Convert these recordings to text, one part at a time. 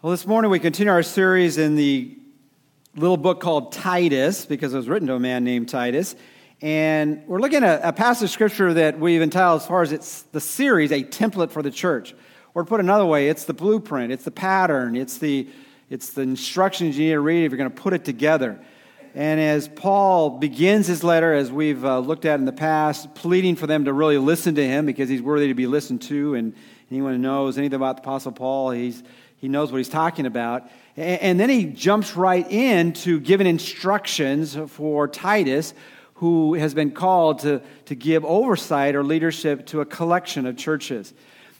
Well, this morning we continue our series in the little book called Titus, because it was written to a man named Titus, and we're looking at a passage of scripture that we've entitled, as far as it's the series, a template for the church. Or put another way, it's the blueprint, it's the pattern, it's the instructions you need to read if you're going to put it together. And as Paul begins his letter, as we've looked at in the past, pleading for them to really listen to him because he's worthy to be listened to, and anyone who knows anything about the Apostle Paul, He knows what he's talking about. And then he jumps right into giving instructions for Titus, who has been called to give oversight or leadership to a collection of churches.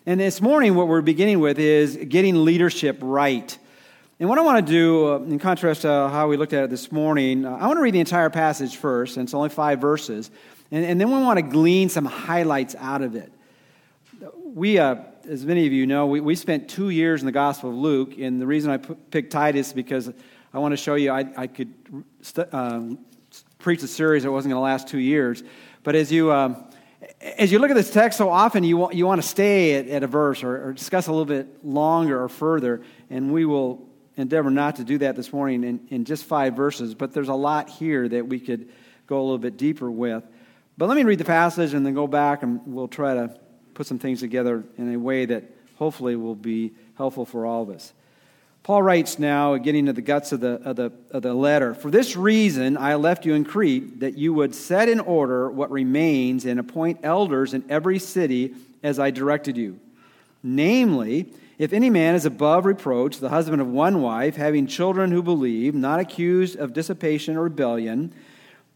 And this morning, what we're beginning with is getting leadership right. And what I want to do, in contrast to how we looked at it this morning, I want to read the entire passage first, and it's only 5 verses. And then we want to glean some highlights out of it. As many of you know, we spent 2 years in the Gospel of Luke, and the reason I picked Titus because I want to show you I could preach a series that wasn't going to last 2 years. But as you look at this text, so often you want to stay at a verse or discuss a little bit longer or further, and we will endeavor not to do that this morning in just 5 verses. But there's a lot here that we could go a little bit deeper with. But let me read the passage and then go back, and we'll try to put some things together in a way that hopefully will be helpful for all of us. Paul writes now, getting to the guts of the letter. For this reason I left you in Crete, that you would set in order what remains and appoint elders in every city as I directed you. Namely, if any man is above reproach, the husband of one wife, having children who believe, not accused of dissipation or rebellion,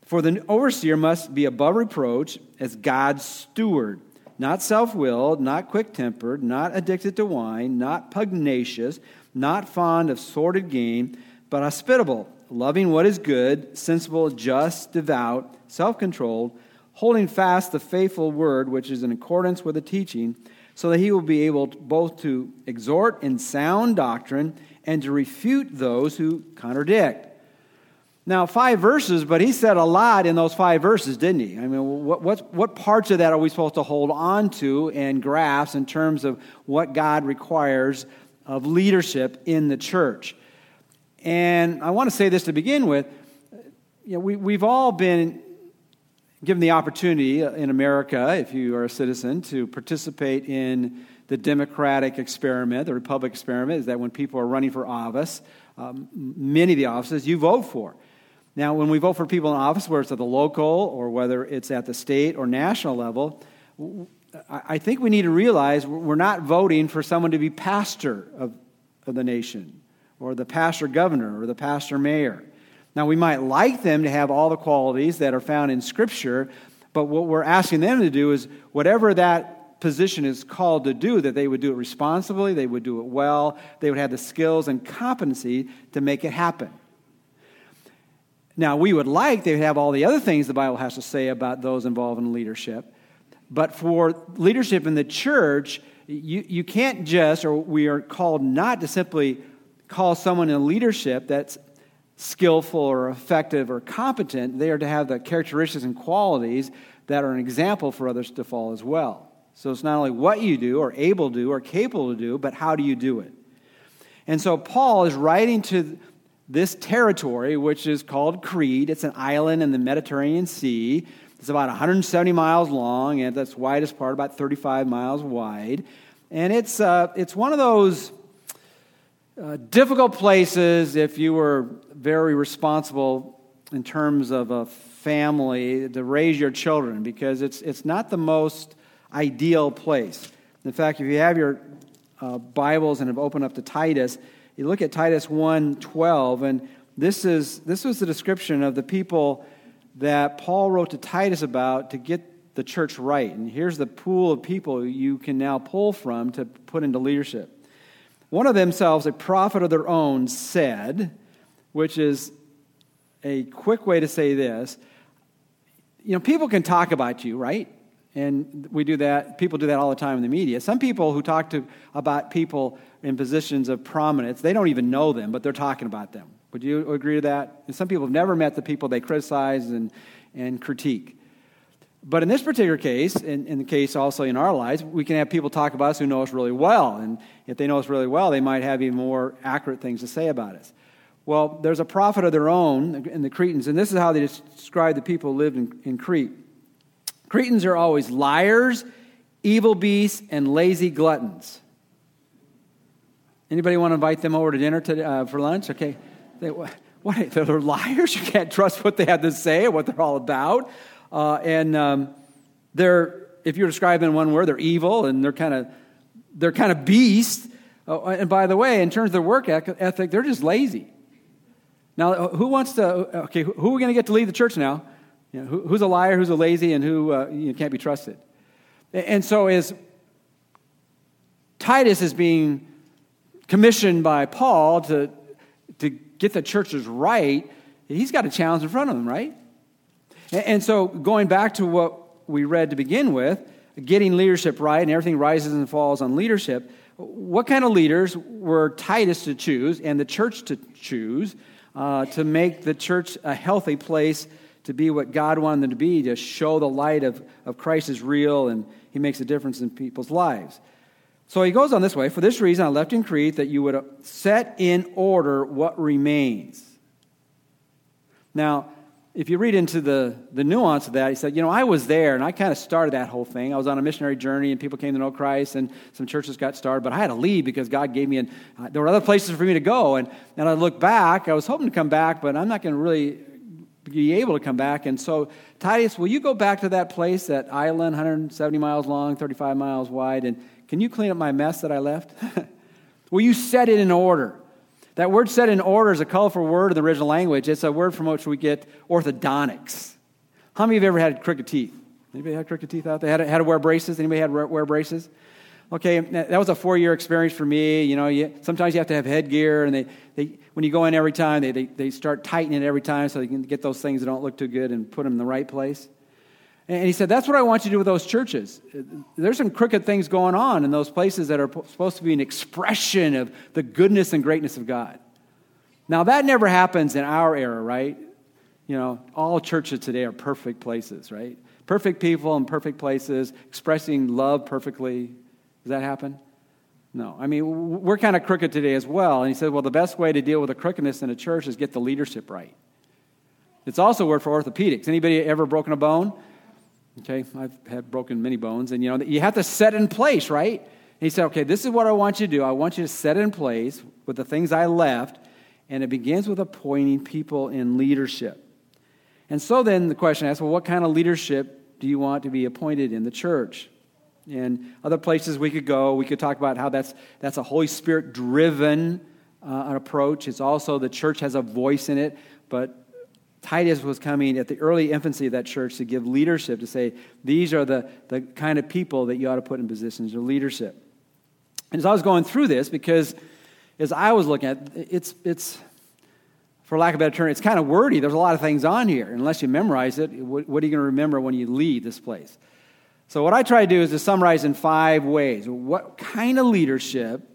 for the overseer must be above reproach as God's steward. Not self-willed, not quick-tempered, not addicted to wine, not pugnacious, not fond of sordid gain, but hospitable, loving what is good, sensible, just, devout, self-controlled, holding fast the faithful word which is in accordance with the teaching, so that he will be able both to exhort in sound doctrine and to refute those who contradict. Now, 5 verses, but he said a lot in those 5 verses, didn't he? I mean, what parts of that are we supposed to hold on to and grasp in terms of what God requires of leadership in the church? And I want to say this to begin with. You know, we've all been given the opportunity in America, if you are a citizen, to participate in the Democratic experiment, the Republic experiment, is that when people are running for office, many of the offices you vote for. Now, when we vote for people in office, whether it's at the local or whether it's at the state or national level, I think we need to realize we're not voting for someone to be pastor of the nation or the pastor governor or the pastor mayor. Now, we might like them to have all the qualities that are found in Scripture, but what we're asking them to do is whatever that position is called to do, that they would do it responsibly, they would do it well, they would have the skills and competency to make it happen. Now, we would like they would have all the other things the Bible has to say about those involved in leadership. But for leadership in the church, you can't just, or we are called not to simply call someone in leadership that's skillful or effective or competent. They are to have the characteristics and qualities that are an example for others to follow as well. So it's not only what you do or able to do or capable to do, but how do you do it? And so Paul is writing to this territory, which is called Crete. It's an island in the Mediterranean Sea. It's about 170 miles long, and that's the widest part, about 35 miles wide. And it's one of those difficult places. If you were very responsible in terms of a family to raise your children, because it's not the most ideal place. In fact, if you have your Bibles and have opened up to Titus, you look at Titus 1:12, and this was the description of the people that Paul wrote to Titus about to get the church right. And here's the pool of people you can now pull from to put into leadership. One of themselves, a prophet of their own, said, which is a quick way to say this, you know, people can talk about you, right? And we do that, people do that all the time in the media. Some people who talk about people in positions of prominence, they don't even know them, but they're talking about them. Would you agree to that? And some people have never met the people they criticize and critique. But in this particular case, in the case also in our lives, we can have people talk about us who know us really well. And if they know us really well, they might have even more accurate things to say about us. Well, there's a prophet of their own in the Cretans, and this is how they describe the people who lived in Crete. Cretans are always liars, evil beasts, and lazy gluttons. Anybody want to invite them over to dinner for lunch? Okay. They're liars. You can't trust what they have to say or what they're all about. They're, if you're describing in one word, they're evil, and they're kind of beasts. And by the way, in terms of their work ethic, they're just lazy. Now, who are we going to get to lead the church now? You know, who's a liar, who's a lazy, and who can't be trusted? And so as Titus is being commissioned by Paul to get the churches right, he's got a challenge in front of him, right? And so going back to what we read to begin with, getting leadership right, and everything rises and falls on leadership, what kind of leaders were Titus to choose and the church to choose to make the church a healthy place to be what God wanted them to be, to show the light of Christ is real and he makes a difference in people's lives? So he goes on this way, "For this reason I left in Crete, that you would set in order what remains." Now, if you read into the nuance of that, he said, I was there, and I kind of started that whole thing. I was on a missionary journey, and people came to know Christ, and some churches got started, but I had to leave because God gave me, there were other places for me to go, and I look back, I was hoping to come back, but I'm not going to really be able to come back, and so, Titus, will you go back to that place, that island, 170 miles long, 35 miles wide, and can you clean up my mess that I left? Will you set it in order? That word set in order is a colorful word in the original language. It's a word from which we get orthodontics. How many of you have ever had crooked teeth? Anybody had crooked teeth out there? Had to wear braces? Anybody had to wear braces? Okay, that was a 4-year experience for me. Sometimes you have to have headgear, and they when you go in every time, they start tightening it every time so they can get those things that don't look too good and put them in the right place. And he said, that's what I want you to do with those churches. There's some crooked things going on in those places that are supposed to be an expression of the goodness and greatness of God. Now, that never happens in our era, right? All churches today are perfect places, right? Perfect people in perfect places, expressing love perfectly. Does that happen? No. I mean, we're kind of crooked today as well. And he said, well, the best way to deal with the crookedness in a church is get the leadership right. It's also a word for orthopedics. Anybody ever broken a bone? Okay, I've had broken many bones, and you have to set in place, right? And he said, okay, this is what I want you to do. I want you to set in place with the things I left, and it begins with appointing people in leadership. And so then the question asks, well, what kind of leadership do you want to be appointed in the church? And other places we could go, we could talk about how that's a Holy Spirit-driven approach. It's also the church has a voice in it, but Titus was coming at the early infancy of that church to give leadership, to say, these are the kind of people that you ought to put in positions of leadership. And as I was going through this, because as I was looking at it, it's for lack of a better term, it's kind of wordy. There's a lot of things on here. Unless you memorize it, what are you going to remember when you leave this place? So what I try to do is to summarize in 5 ways. What kind of leadership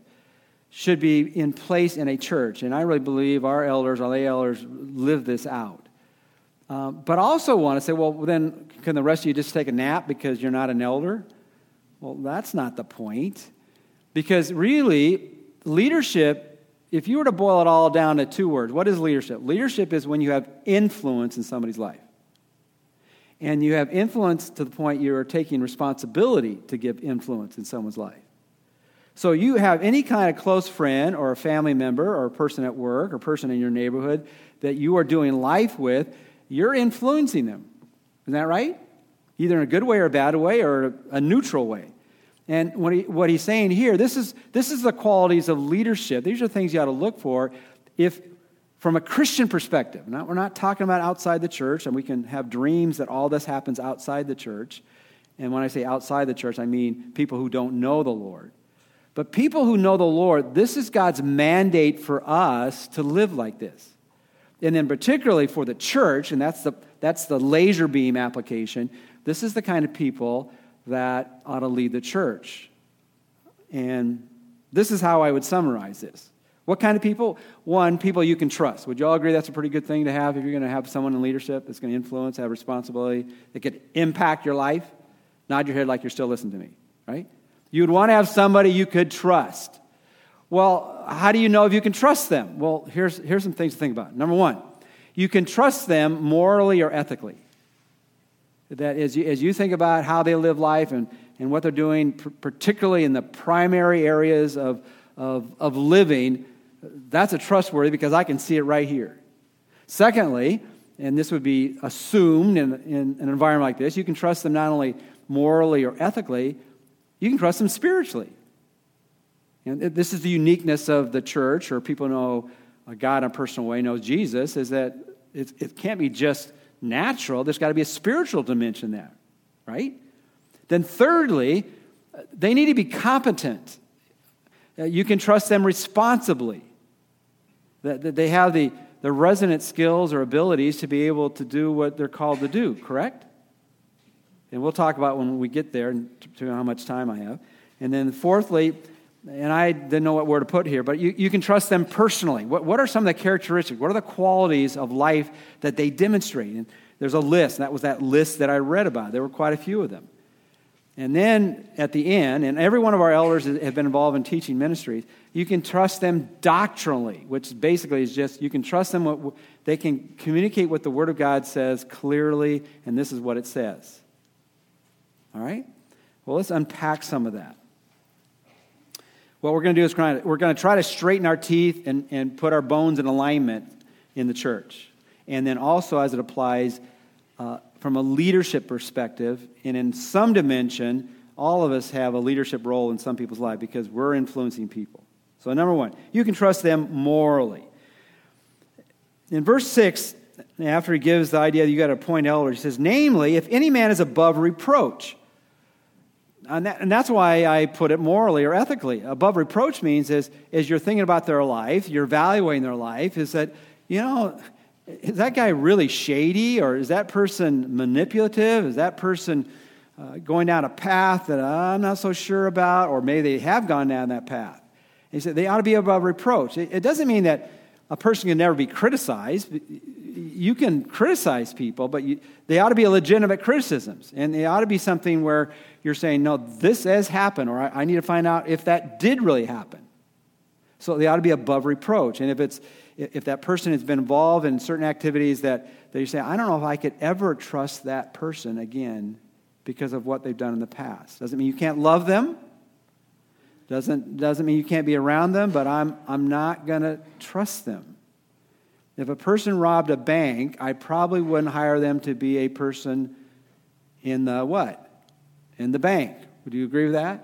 should be in place in a church? And I really believe our elders, our lay elders, live this out. But I also want to say, well, then can the rest of you just take a nap because you're not an elder? Well, that's not the point. Because really, leadership, if you were to boil it all down to 2 words, what is leadership? Leadership is when you have influence in somebody's life. And you have influence to the point you are taking responsibility to give influence in someone's life. So you have any kind of close friend or a family member or a person at work or a person in your neighborhood that you are doing life with, you're influencing them. Isn't that right? Either in a good way or a bad way or a neutral way. And what he's saying here, this is the qualities of leadership. These are things you ought to look for if from a Christian perspective. We're not talking about outside the church, and we can have dreams that all this happens outside the church. And when I say outside the church, I mean people who don't know the Lord. But people who know the Lord, this is God's mandate for us to live like this. And then particularly for the church, and that's the laser beam application, this is the kind of people that ought to lead the church. And this is how I would summarize this. What kind of people? One, people you can trust. Would you all agree that's a pretty good thing to have if you're going to have someone in leadership that's going to influence, have responsibility, that could impact your life? Nod your head like you're still listening to me, right? You would want to have somebody you could trust. Well, how do you know if you can trust them? Well, here's some things to think about. Number one, you can trust them morally or ethically. That is, as you think about how they live life and what they're doing, particularly in the primary areas of living, that's a trustworthy because I can see it right here. Secondly, and this would be assumed in an environment like this, you can trust them not only morally or ethically, you can trust them spiritually. And this is the uniqueness of the church, or people know God in a personal way, knows Jesus, is that it can't be just natural. There's got to be a spiritual dimension there, right? Then thirdly, they need to be competent. You can trust them responsibly. That they have the resonant skills or abilities to be able to do what they're called to do, correct? And we'll talk about when we get there and to how much time I have. And then fourthly, and I didn't know what word to put here, but you can trust them personally. What are some of the characteristics? What are the qualities of life that they demonstrate? And there's a list, and that was that list that I read about. There were quite a few of them. And then at the end, and every one of our elders have been involved in teaching ministries, you can trust them doctrinally, which basically is just you can trust them. They can communicate what the Word of God says clearly, and this is what it says. All right? Well, let's unpack some of that. What we're going to do is we're going to try to straighten our teeth and put our bones in alignment in the church. And then also as it applies from a leadership perspective, and in some dimension, all of us have a leadership role in some people's life because we're influencing people. So number one, you can trust them morally. In verse 6, after he gives the idea that you got to appoint elders, he says, namely, if any man is above reproach. And that's why I put it morally or ethically. Above reproach means is, as you're thinking about their life, you're evaluating their life, is that, you know, is that guy really shady, or is that person manipulative? Is that person going down a path that I'm not so sure about, or maybe they have gone down that path? And he said they ought to be above reproach. It doesn't mean that a person can never be criticized. You can criticize people, but they ought to be legitimate criticisms, and they ought to be something where you're saying, no, this has happened, or I need to find out if that did really happen. So they ought to be above reproach, and if that person has been involved in certain activities that you say, I don't know if I could ever trust that person again because of what they've done in the past. Doesn't mean you can't love them. Doesn't mean you can't be around them, but I'm not going to trust them. If a person robbed a bank, I probably wouldn't hire them to be a person in the what? In the bank. Would you agree with that?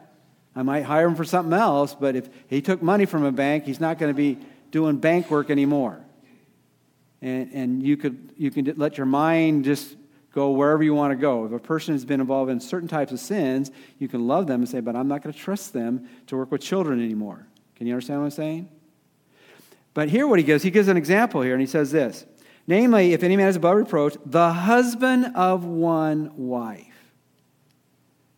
I might hire him for something else, but if he took money from a bank, he's not going to be doing bank work anymore. And you can let your mind just go wherever you want to go. If a person has been involved in certain types of sins, you can love them and say, but I'm not going to trust them to work with children anymore. Can you understand what I'm saying? But here what he gives an example here, and he says this. Namely, if any man is above reproach, the husband of one wife.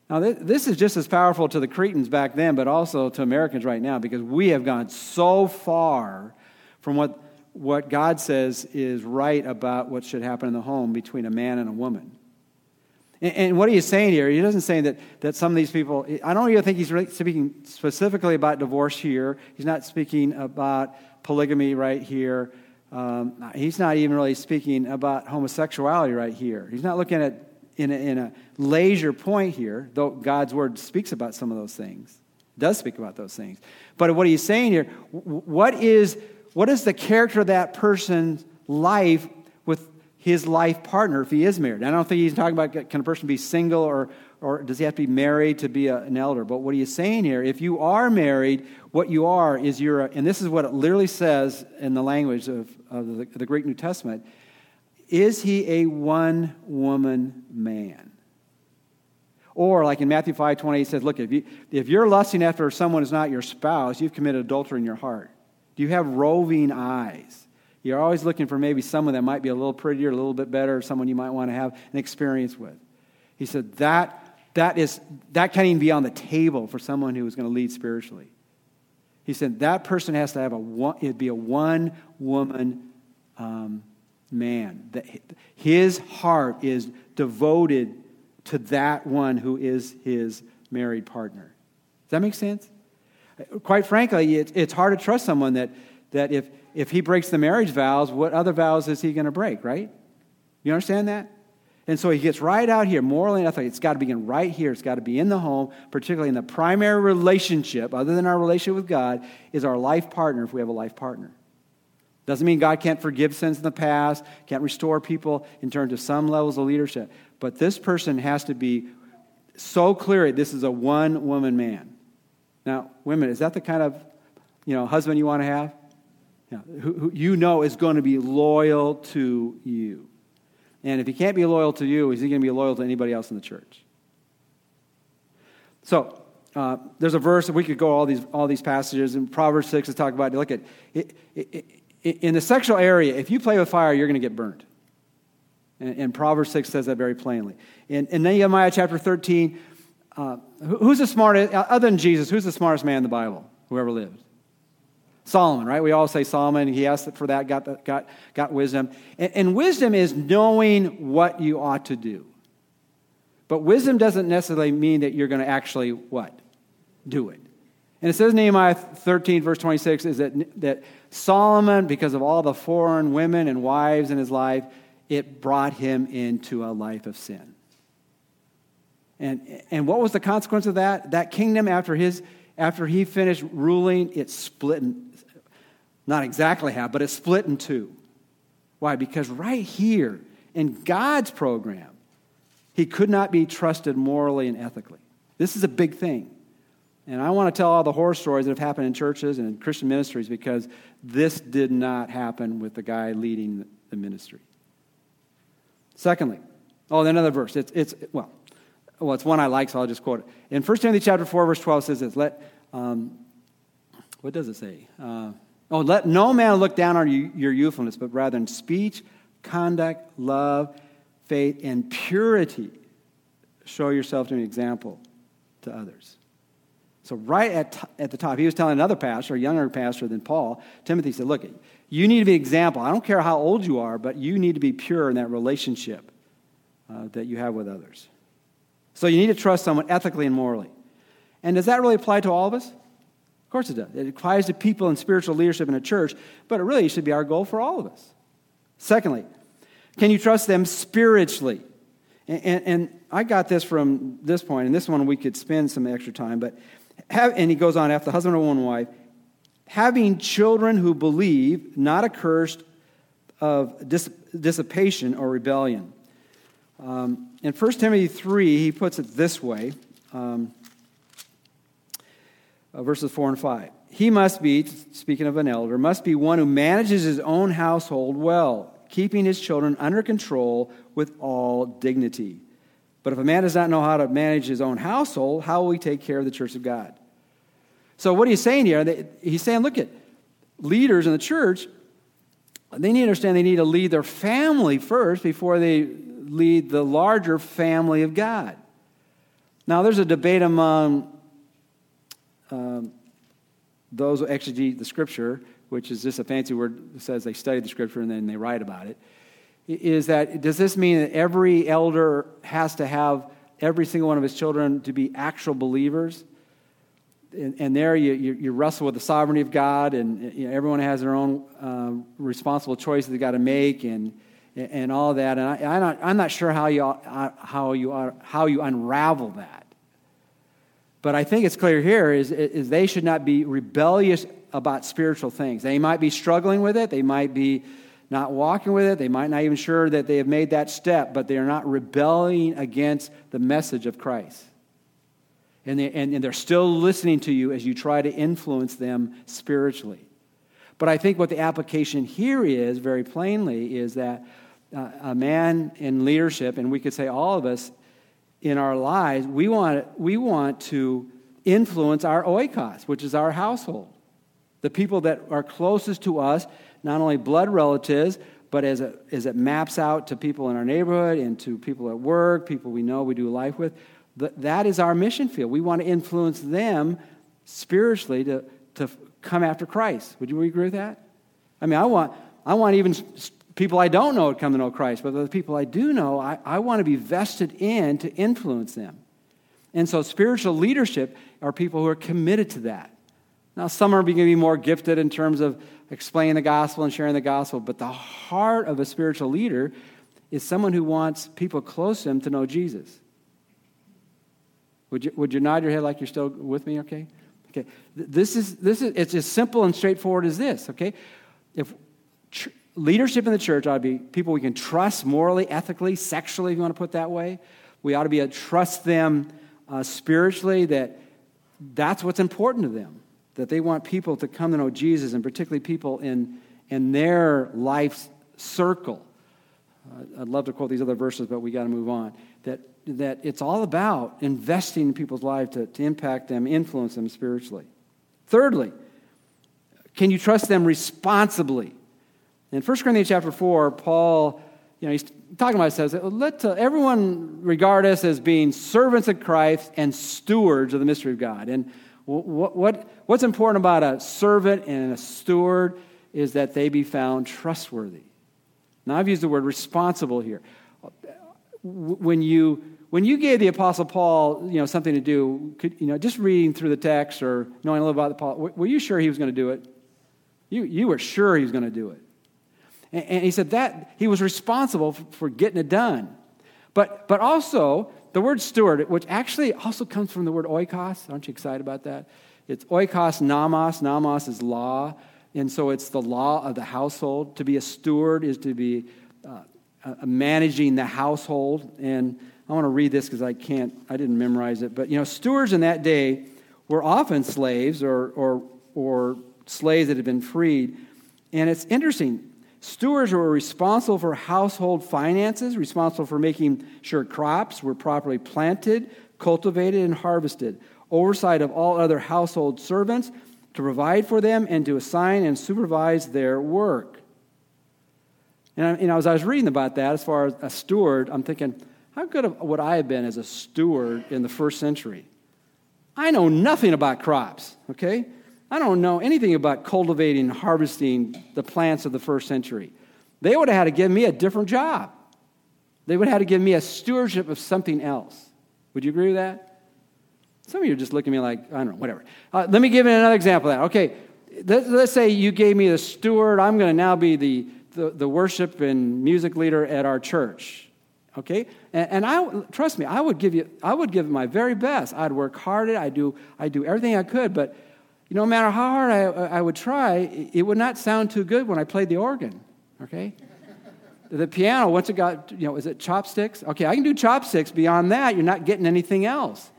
Now, this is just as powerful to the Cretans back then, but also to Americans right now, because we have gone so far from what God says is right about what should happen in the home between a man and a woman. And what he is saying here, he doesn't say that some of these people, I don't even think he's really speaking specifically about divorce here. He's not speaking about polygamy right here. He's not even really speaking about homosexuality right here. He's not looking at in a leisure point here, though God's word speaks about some of those things, does speak about those things. But what he's saying here, what is the character of that person's life with his life partner if he is married? I don't think he's talking about can a person be single or does he have to be married to be an elder? But what he is saying here, if you are married, what you are is and this is what it literally says in the language of the Greek New Testament, is he a one-woman man? Or like in Matthew 5:20, he says, look, if you're lusting after someone who's not your spouse, you've committed adultery in your heart. Do you have roving eyes? You're always looking for maybe someone that might be a little prettier, a little bit better, someone you might want to have an experience with. He said that can't even be on the table for someone who is going to lead spiritually. He said that person has to have a one-woman man. His heart is devoted to that one who is his married partner. Does that make sense? Quite frankly, it's hard to trust someone that if he breaks the marriage vows, what other vows is he going to break, right? You understand that? And so he gets right out here, morally and ethically. It's got to begin right here. It's got to be in the home, particularly in the primary relationship, other than our relationship with God, is our life partner if we have a life partner. Doesn't mean God can't forgive sins in the past, can't restore people in terms of some levels of leadership. But this person has to be so clear this is a one-woman man. Now, women, is that the kind of husband you want to have? Yeah, who is going to be loyal to you. And if he can't be loyal to you, is he going to be loyal to anybody else in the church? So there's a verse, we could go all these passages in Proverbs 6 to talk about. Look at it, in the sexual area, if you play with fire, you're going to get burnt. And Proverbs 6 says that very plainly. In Nehemiah chapter 13, who's the smartest, other than Jesus, who's the smartest man in the Bible who ever lived? Solomon, right? We all say Solomon. He asked for that, got wisdom. And wisdom is knowing what you ought to do. But wisdom doesn't necessarily mean that you're going to actually what? Do it. And it says in Nehemiah 13, verse 26, is that Solomon, because of all the foreign women and wives in his life, it brought him into a life of sin. And what was the consequence of that? That kingdom after he finished ruling, it split, not exactly half, but it split in two. Why? Because right here in God's program, he could not be trusted morally and ethically. This is a big thing. And I want to tell all the horror stories that have happened in churches and in Christian ministries because this did not happen with the guy leading the ministry. Secondly, another verse. It's one I like, so I'll just quote it. In 1 Timothy chapter 4, verse 12 says this, what does it say? Let no man look down on your youthfulness, but rather in speech, conduct, love, faith, and purity, show yourself to be an example to others. So right at the top, he was telling another pastor, a younger pastor than Paul, Timothy said, look, you need to be an example. I don't care how old you are, but you need to be pure in that relationship that you have with others. So you need to trust someone ethically and morally. And does that really apply to all of us? Of course it does. It applies to people in spiritual leadership in a church, but it really should be our goal for all of us. Secondly, can you trust them spiritually? And I got this from this point, and this one we could spend some extra time, and he goes on, after the husband or one wife, having children who believe, not accursed of dissipation or rebellion. In 1 Timothy 3, he puts it this way, verses 4 and 5. He must be, speaking of an elder, must be one who manages his own household well, keeping his children under control with all dignity. But if a man does not know how to manage his own household, how will he take care of the church of God? So what he's saying here, he's saying, look at leaders in the church, they need to understand they need to lead their family first before they lead the larger family of God. Now, there's a debate among those who exegete the Scripture, which is just a fancy word that says they study the Scripture and then they write about it, is that does this mean that every elder has to have every single one of his children to be actual believers? And there you wrestle with the sovereignty of God, and everyone has their own responsible choices they've got to make, and all that, and I'm not sure how you unravel that. But I think it's clear here is they should not be rebellious about spiritual things. They might be struggling with it. They might be not walking with it. They might not even sure that they have made that step, but they are not rebelling against the message of Christ. And they're still listening to you as you try to influence them spiritually. But I think what the application here is, very plainly, is that a man in leadership, and we could say all of us in our lives, we want to influence our oikos, which is our household, the people that are closest to us, not only blood relatives, but as it maps out to people in our neighborhood and to people at work, people we know, we do life with. That is our mission field. We want to influence them spiritually to come after Christ. Would you agree with that? I mean, I want even people I don't know to come to know Christ, but the people I do know, I want to be vested in to influence them. And so spiritual leadership are people who are committed to that. Now, some are going to be more gifted in terms of explaining the gospel and sharing the gospel, but the heart of a spiritual leader is someone who wants people close to him to know Jesus. Would you nod your head like you're still with me, okay? Okay. This is it's as simple and straightforward as this, okay? If leadership in the church ought to be people we can trust morally, ethically, sexually, if you want to put it that way. We ought to be able to trust them spiritually, that's what's important to them, that they want people to come to know Jesus, and particularly people in their life's circle. I'd love to quote these other verses, but we got to move on. That it's all about investing in people's lives to impact them, influence them spiritually. Thirdly, can you trust them responsibly? In 1 Corinthians chapter 4, Paul, he's talking about, says, let everyone regard us as being servants of Christ and stewards of the mystery of God. And what's important about a servant and a steward is that they be found trustworthy. Now, I've used the word responsible here. When you gave the Apostle Paul, something to do, just reading through the text or knowing a little about Paul, were you sure he was going to do it? You were sure he was going to do it. And he said that he was responsible for getting it done. But also, the word steward, which actually also comes from the word oikos. Aren't you excited about that? It's oikos nomos. Nomos is law. And so it's the law of the household. To be a steward is to be managing the household. And I want to read this because I didn't memorize it. But, stewards in that day were often slaves or slaves that had been freed. And it's interesting. Stewards were responsible for household finances, responsible for making sure crops were properly planted, cultivated, and harvested, oversight of all other household servants, to provide for them and to assign and supervise their work. And as I was reading about that, as far as a steward, I'm thinking, how good would I have been as a steward in the first century? I know nothing about crops, okay? I don't know anything about cultivating and harvesting the plants of the first century. They would have had to give me a different job. They would have had to give me a stewardship of something else. Would you agree with that? Some of you are just looking at me like, I don't know, whatever. Let me give you another example of that. Okay, let's say you gave me the steward. I'm going to now be the worship and music leader at our church. Okay, and I would give you. I would give my very best. I'd work hard at it. I do everything I could. But no matter how hard I would try, it would not sound too good when I played the organ. Okay. The piano, once it got, is it chopsticks? Okay, I can do chopsticks. Beyond that, you're not getting anything else.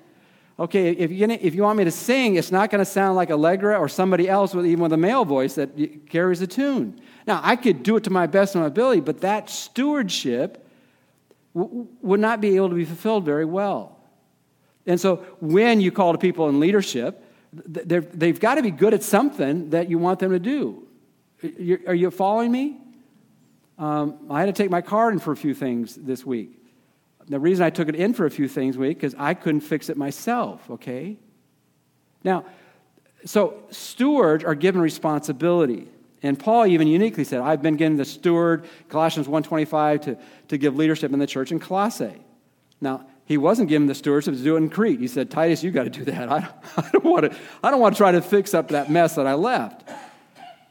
Okay, if you want me to sing, it's not going to sound like Allegra or somebody else, even with a male voice that carries a tune. Now, I could do it to my best of my ability, but that stewardship would not be able to be fulfilled very well. And so when you call to people in leadership, they've got to be good at something that you want them to do. Are you following me? I had to take my car in for a few things this week. The reason I took it in for a few things week because I couldn't fix it myself, okay? Now, so stewards are given responsibility. And Paul even uniquely said, I've been given the steward, Colossians 1:25, to give leadership in the church in Colossae. Now, he wasn't given the stewardship to do it in Crete. He said, Titus, you got to do that. I don't want to try to fix up that mess that I left.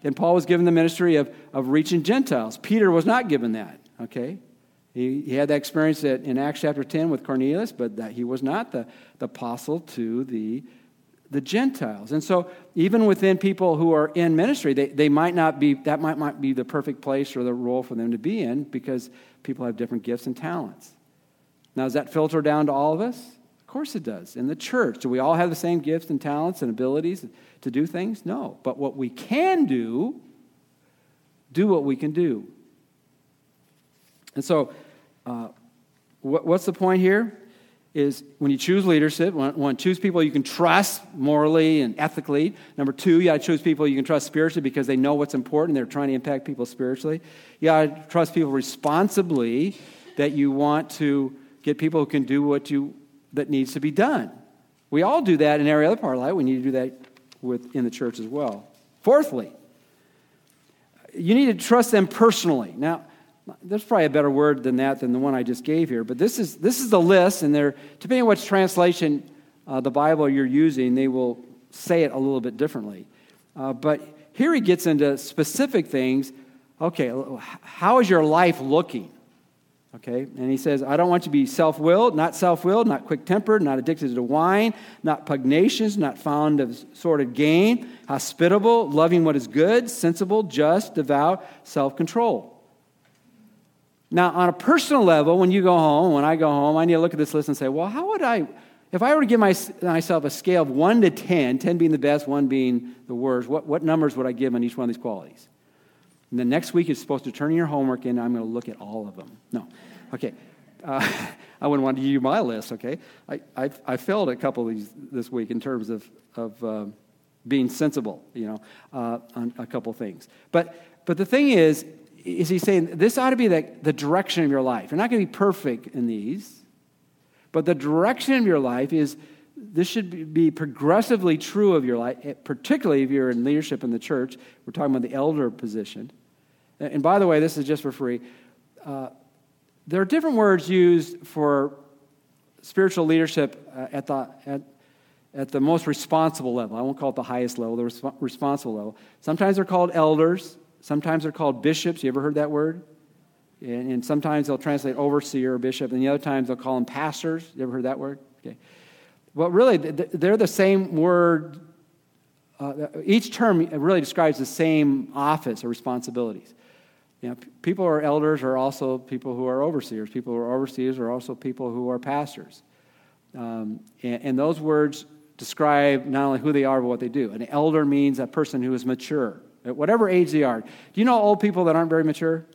And Paul was given the ministry of reaching Gentiles. Peter was not given that, okay? He had that experience in Acts chapter 10 with Cornelius, but that he was not the apostle to the Gentiles. And so even within people who are in ministry, they might not be, that might be the perfect place or the role for them to be in because people have different gifts and talents. Now, does that filter down to all of us? Of course it does. In the church, do we all have the same gifts and talents and abilities to do things? No. But what we can do what we can do. And so what's the point here is when you choose leadership, one, choose people you can trust morally and ethically. Number two, you got to choose people you can trust spiritually because they know what's important. They're trying to impact people spiritually. You got to trust people responsibly, that you want to get people who can do that needs to be done. We all do that in every other part of life. We need to do that in the church as well. Fourthly, you need to trust them personally. Now, there's probably a better word than that than the one I just gave here, but this is the list, and they're, depending on which translation the Bible you're using, they will say it a little bit differently. But here he gets into specific things. Okay, how is your life looking? Okay, and he says, I don't want you to be self-willed, not quick-tempered, not addicted to wine, not pugnacious, not fond of sordid gain, hospitable, loving what is good, sensible, just, devout, self-control. Now, on a personal level, when you go home, when I go home, I need to look at this list and say, well, how would I, if I were to give myself a scale of 1 to 10, 10 being the best, 1 being the worst, what numbers would I give on each one of these qualities? And the next week, you're supposed to turn your homework in. I'm going to look at all of them. No. Okay. I wouldn't want to give you my list, okay? I failed a couple of these this week in terms of being sensible, on a couple things. But the thing is he's saying this ought to be the direction of your life. You're not going to be perfect in these, but the direction of your life is this should be progressively true of your life, particularly if you're in leadership in the church. We're talking about the elder position. And by the way, this is just for free. There are different words used for spiritual leadership at the most responsible level. I won't call it the highest level, the responsible level. Sometimes they're called elders. Sometimes they're called bishops. You ever heard that word? And sometimes they'll translate overseer or bishop. And the other times they'll call them pastors. You ever heard that word? Okay. Well, really, they're the same word. Each term really describes the same office or responsibilities. You know, people who are elders are also people who are overseers. People who are overseers are also people who are pastors. And those words describe not only who they are, but what they do. An elder means a person who is mature, at whatever age they are. Do you know old people that aren't very mature?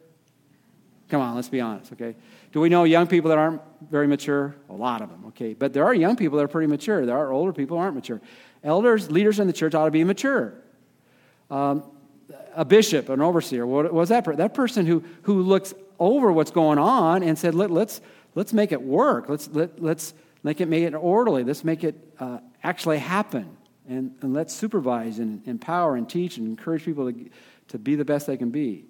Come on, let's be honest, okay? Do we know young people that aren't very mature? A lot of them, okay? But there are young people that are pretty mature. There are older people who aren't mature. Elders, leaders in the church ought to be mature. A bishop, an overseer, what was that? That person who looks over what's going on and said, let's make it work. Let's make it orderly. Let's make it actually happen. And let's supervise and empower and teach and encourage people to be the best they can be.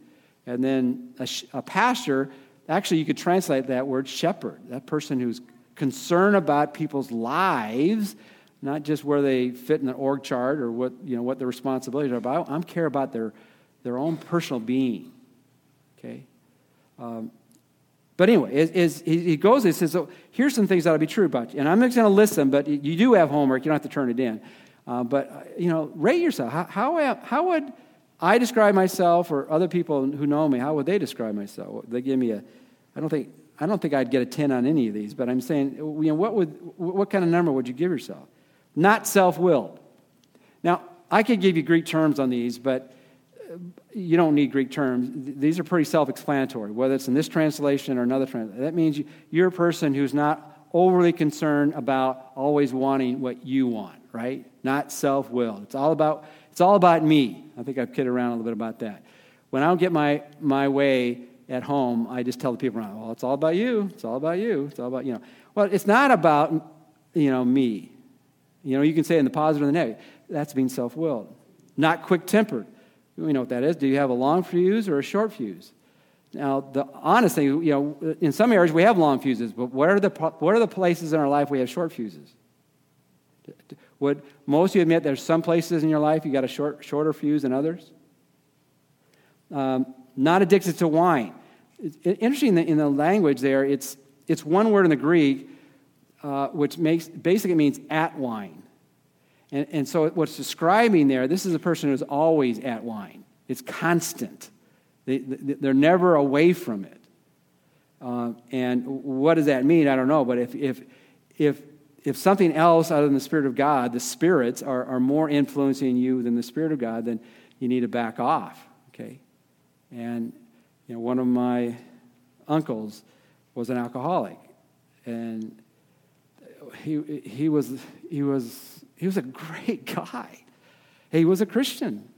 And then a pastor. Actually, you could translate that word shepherd, that person who's concerned about people's lives, not just where they fit in the org chart or what their responsibilities are, but I care about their own personal being, okay? But anyway, he goes and says, so here's some things that ought to be true about you. And I'm just going to list them, but you do have homework. You don't have to turn it in. Rate yourself. How would I describe myself, or other people who know me, how would they describe myself? They give me I don't think I'd get a 10 on any of these, but I'm saying, what kind of number would you give yourself? Not self-willed. Now, I could give you Greek terms on these, but you don't need Greek terms. These are pretty self-explanatory, whether it's in this translation or another translation. That means you're a person who's not overly concerned about always wanting what you want, right? Not self-willed. It's all about me. I think I've kidded around a little bit about that. When I don't get my way at home, I just tell the people around, well, it's all about you. It's all about you. It's all about, you know. Well, it's not about, me. You can say in the positive and the negative. That's being self-willed. Not quick-tempered. We know what that is. Do you have a long fuse or a short fuse? Now, the honest thing, in some areas we have long fuses, but what are the places in our life we have short fuses? Would most of you admit there's some places in your life you got a shorter fuse than others? Not addicted to wine. It's interesting that in the language there, it's one word in the Greek, which basically means at wine. And so what's describing there, this is a person who's always at wine. It's constant. They're never away from it. And what does that mean? I don't know. But if something else other than the Spirit of God, the spirits are more influencing you than the Spirit of God, then you need to back off, okay? And, one of my uncles was an alcoholic, and he was a great guy. He was a Christian,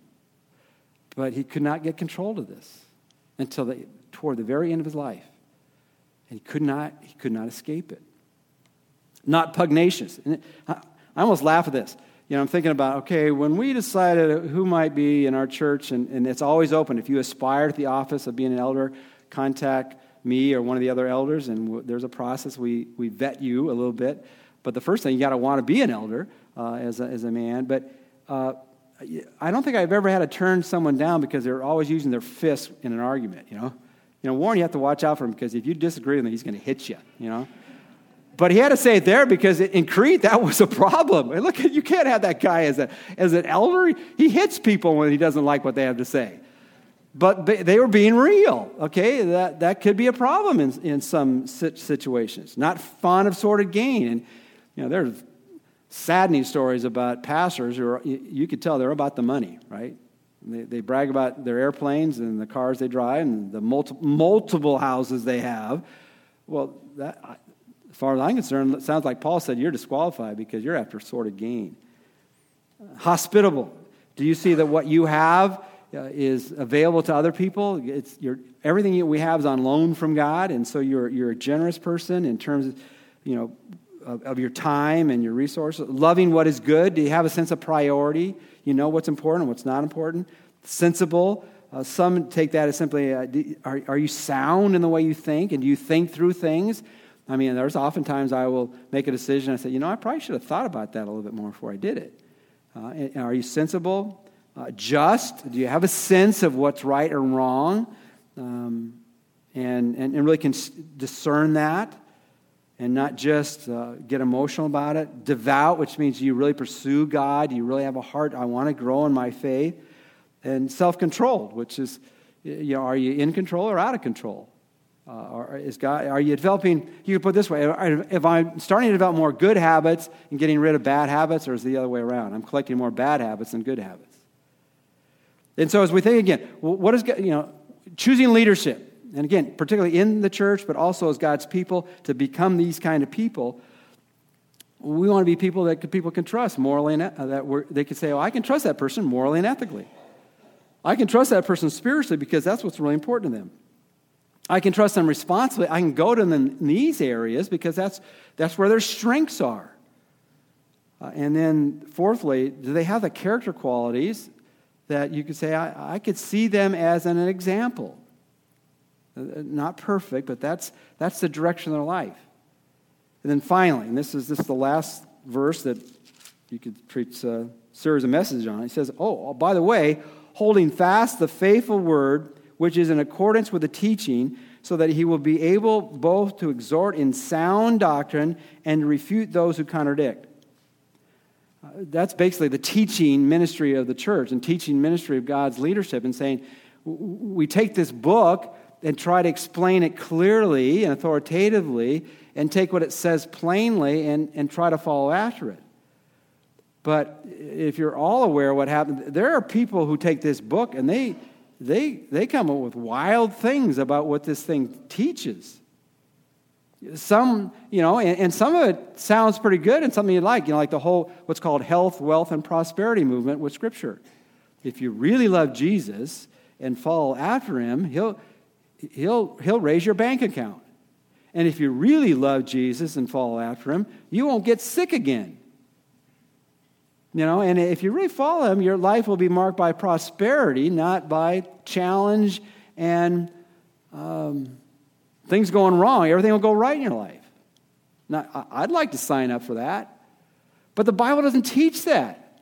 but he could not get control of this until toward the very end of his life, and he could not escape it. Not pugnacious. And I almost laugh at this. you know, I'm thinking about, okay, when we decided who might be in our church, and it's always open. If you aspire to the office of being an elder, contact me or one of the other elders, and there's a process. We vet you a little bit. But the first thing, you got to want to be an elder as a man. But I don't think I've ever had to turn someone down because they're always using their fists in an argument, you know. You know, Warren, you have to watch out for him because if you disagree with him, he's going to hit you, you know. But he had to say it there because in Crete, that was a problem. And look, you can't have that guy as an elder. He hits people when he doesn't like what they have to say. But they were being real, okay? That could be a problem in some situations. Not fond of sordid gain. And, you know, there's saddening stories about pastors who are, you could tell they're about the money, right? They brag about their airplanes and the cars they drive and the multiple houses they have. Well, that, as far as I'm concerned, it sounds like Paul said, you're disqualified because you're after sordid gain. Hospitable. Do you see that what you have is available to other people? Everything we have is on loan from God, and so you're a generous person in terms of, you know, of your time and your resources. Loving what is good. Do you have a sense of priority? You know what's important and what's not important. Sensible. Some take that as simply, are you sound in the way you think? And do you think through things? I mean, there's oftentimes I will make a decision. I say, you know, I probably should have thought about that a little bit more before I did it. And are you sensible? Just. Do you have a sense of what's right or wrong? And really can discern that. And not just get emotional about it. Devout, which means you really pursue God. You really have a heart. I want to grow in my faith. And self-controlled, which is, you know, are you in control or out of control? Or is God? Are you developing? You could put it this way: if I'm starting to develop more good habits and getting rid of bad habits, or is it the other way around? I'm collecting more bad habits than good habits. And so, as we think again, what is, you know, choosing leadership? And again, particularly in the church, but also as God's people, to become these kind of people, we want to be people that people can trust morally, and they can say, oh, I can trust that person morally and ethically. I can trust that person spiritually because that's what's really important to them. I can trust them responsibly. I can go to them in these areas because that's where their strengths are. And then fourthly, do they have the character qualities that you could say, I could see them as an example? Not perfect, but that's the direction of their life. And then finally, and this is the last verse that you could preach a series of messages on. He says, oh, by the way, holding fast the faithful word, which is in accordance with the teaching, so that he will be able both to exhort in sound doctrine and refute those who contradict. That's basically the teaching ministry of the church and teaching ministry of God's leadership, and saying, we take this book and try to explain it clearly and authoritatively and take what it says plainly and try to follow after it. But if you're all aware what happened, there are people who take this book and they come up with wild things about what this thing teaches. Some, you know, and some of it sounds pretty good and something you'd like, you know, like the whole what's called health, wealth, and prosperity movement with Scripture. If you really love Jesus and follow after him, He'll raise your bank account. And if you really love Jesus and follow after him, you won't get sick again. You know, and if you really follow him, your life will be marked by prosperity, not by challenge and things going wrong. Everything will go right in your life. Now, I'd like to sign up for that. But the Bible doesn't teach that.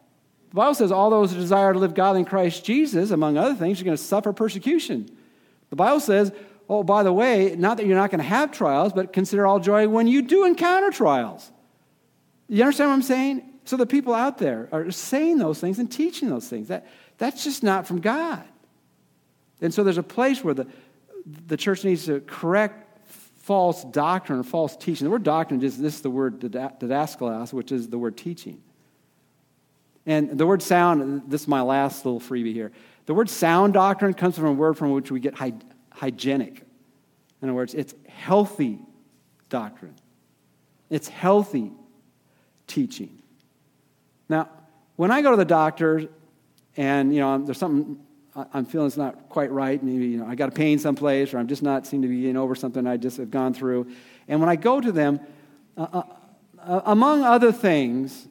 The Bible says all those who desire to live godly in Christ Jesus, among other things, are going to suffer persecution. The Bible says, oh, by the way, not that you're not going to have trials, but consider all joy when you do encounter trials. You understand what I'm saying? So the people out there are saying those things and teaching those things. That's just not from God. And so there's a place where the church needs to correct false doctrine or false teaching. The word doctrine is this is the word didaskalos, which is the word teaching. And the word sound, this is my last little freebie here. The word sound doctrine comes from a word from which we get hygienic. In other words, it's healthy doctrine. It's healthy teaching. Now, when I go to the doctor and, you know, there's something I'm feeling is not quite right, maybe, you know, I got a pain someplace or I'm just not seem to be getting over something I just have gone through. And when I go to them, among other things,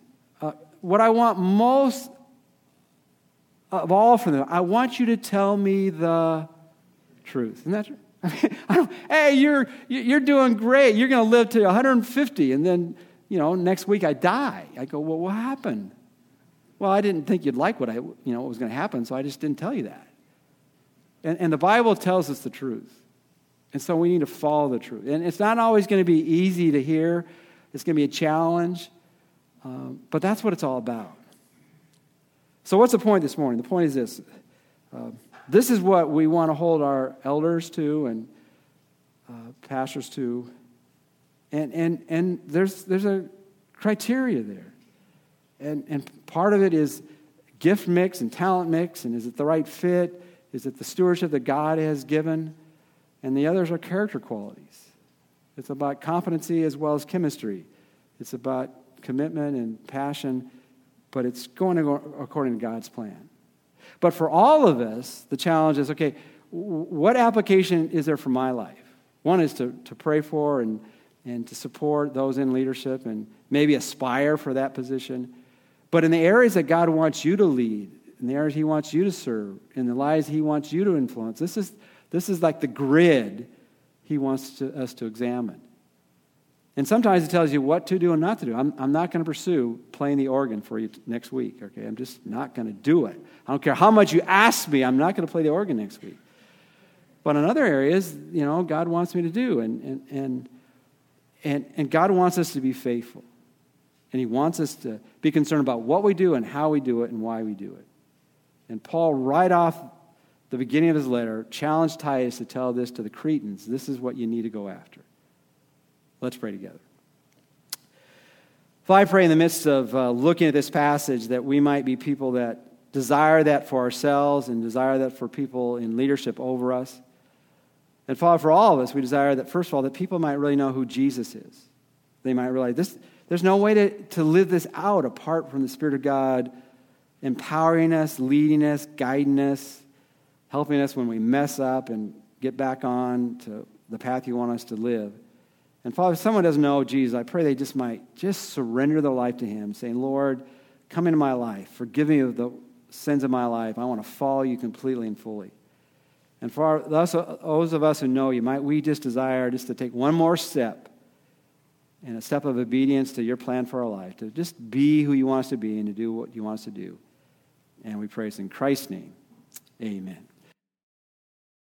what I want most of all from them, I want you to tell me the truth. Isn't that true? I mean, hey, you're doing great. You're going to live to 150, and then, next week I die. I go, well, what happened? Well, I didn't think you'd like what was going to happen, so I just didn't tell you that. And the Bible tells us the truth. And so we need to follow the truth. And it's not always going to be easy to hear. It's going to be a challenge. But that's what it's all about. So what's the point this morning? The point is this. This is what we want to hold our elders to and pastors to. And there's a criteria there. And part of it is gift mix and talent mix. And is it the right fit? Is it the stewardship that God has given? And the others are character qualities. It's about competency as well as chemistry. It's about commitment and passion, but it's going to go according to God's plan. But for all of us, the challenge is, okay, what application is there for my life? One is to pray for and to support those in leadership and maybe aspire for that position. But in the areas that God wants you to lead, in the areas he wants you to serve, in the lives he wants you to influence, this is like the grid he wants us to examine. And sometimes it tells you what to do and not to do. I'm not going to pursue playing the organ for you next week, okay? I'm just not going to do it. I don't care how much you ask me, I'm not going to play the organ next week. But in other areas, God wants me to do, and God wants us to be faithful. And he wants us to be concerned about what we do and how we do it and why we do it. And Paul, right off the beginning of his letter, challenged Titus to tell this to the Cretans. This is what you need to go after. Let's pray together. Father, I pray in the midst of looking at this passage that we might be people that desire that for ourselves and desire that for people in leadership over us. And Father, for all of us, we desire that, first of all, that people might really know who Jesus is. They might realize this. There's no way to live this out apart from the Spirit of God empowering us, leading us, guiding us, helping us when we mess up and get back on to the path you want us to live. And Father, if someone doesn't know Jesus, I pray they just might just surrender their life to him, saying, Lord, come into my life. Forgive me of the sins of my life. I want to follow you completely and fully. And for those of us who know you, might we just desire just to take one more step and a step of obedience to your plan for our life, to just be who you want us to be and to do what you want us to do. And we pray this in Christ's name. Amen.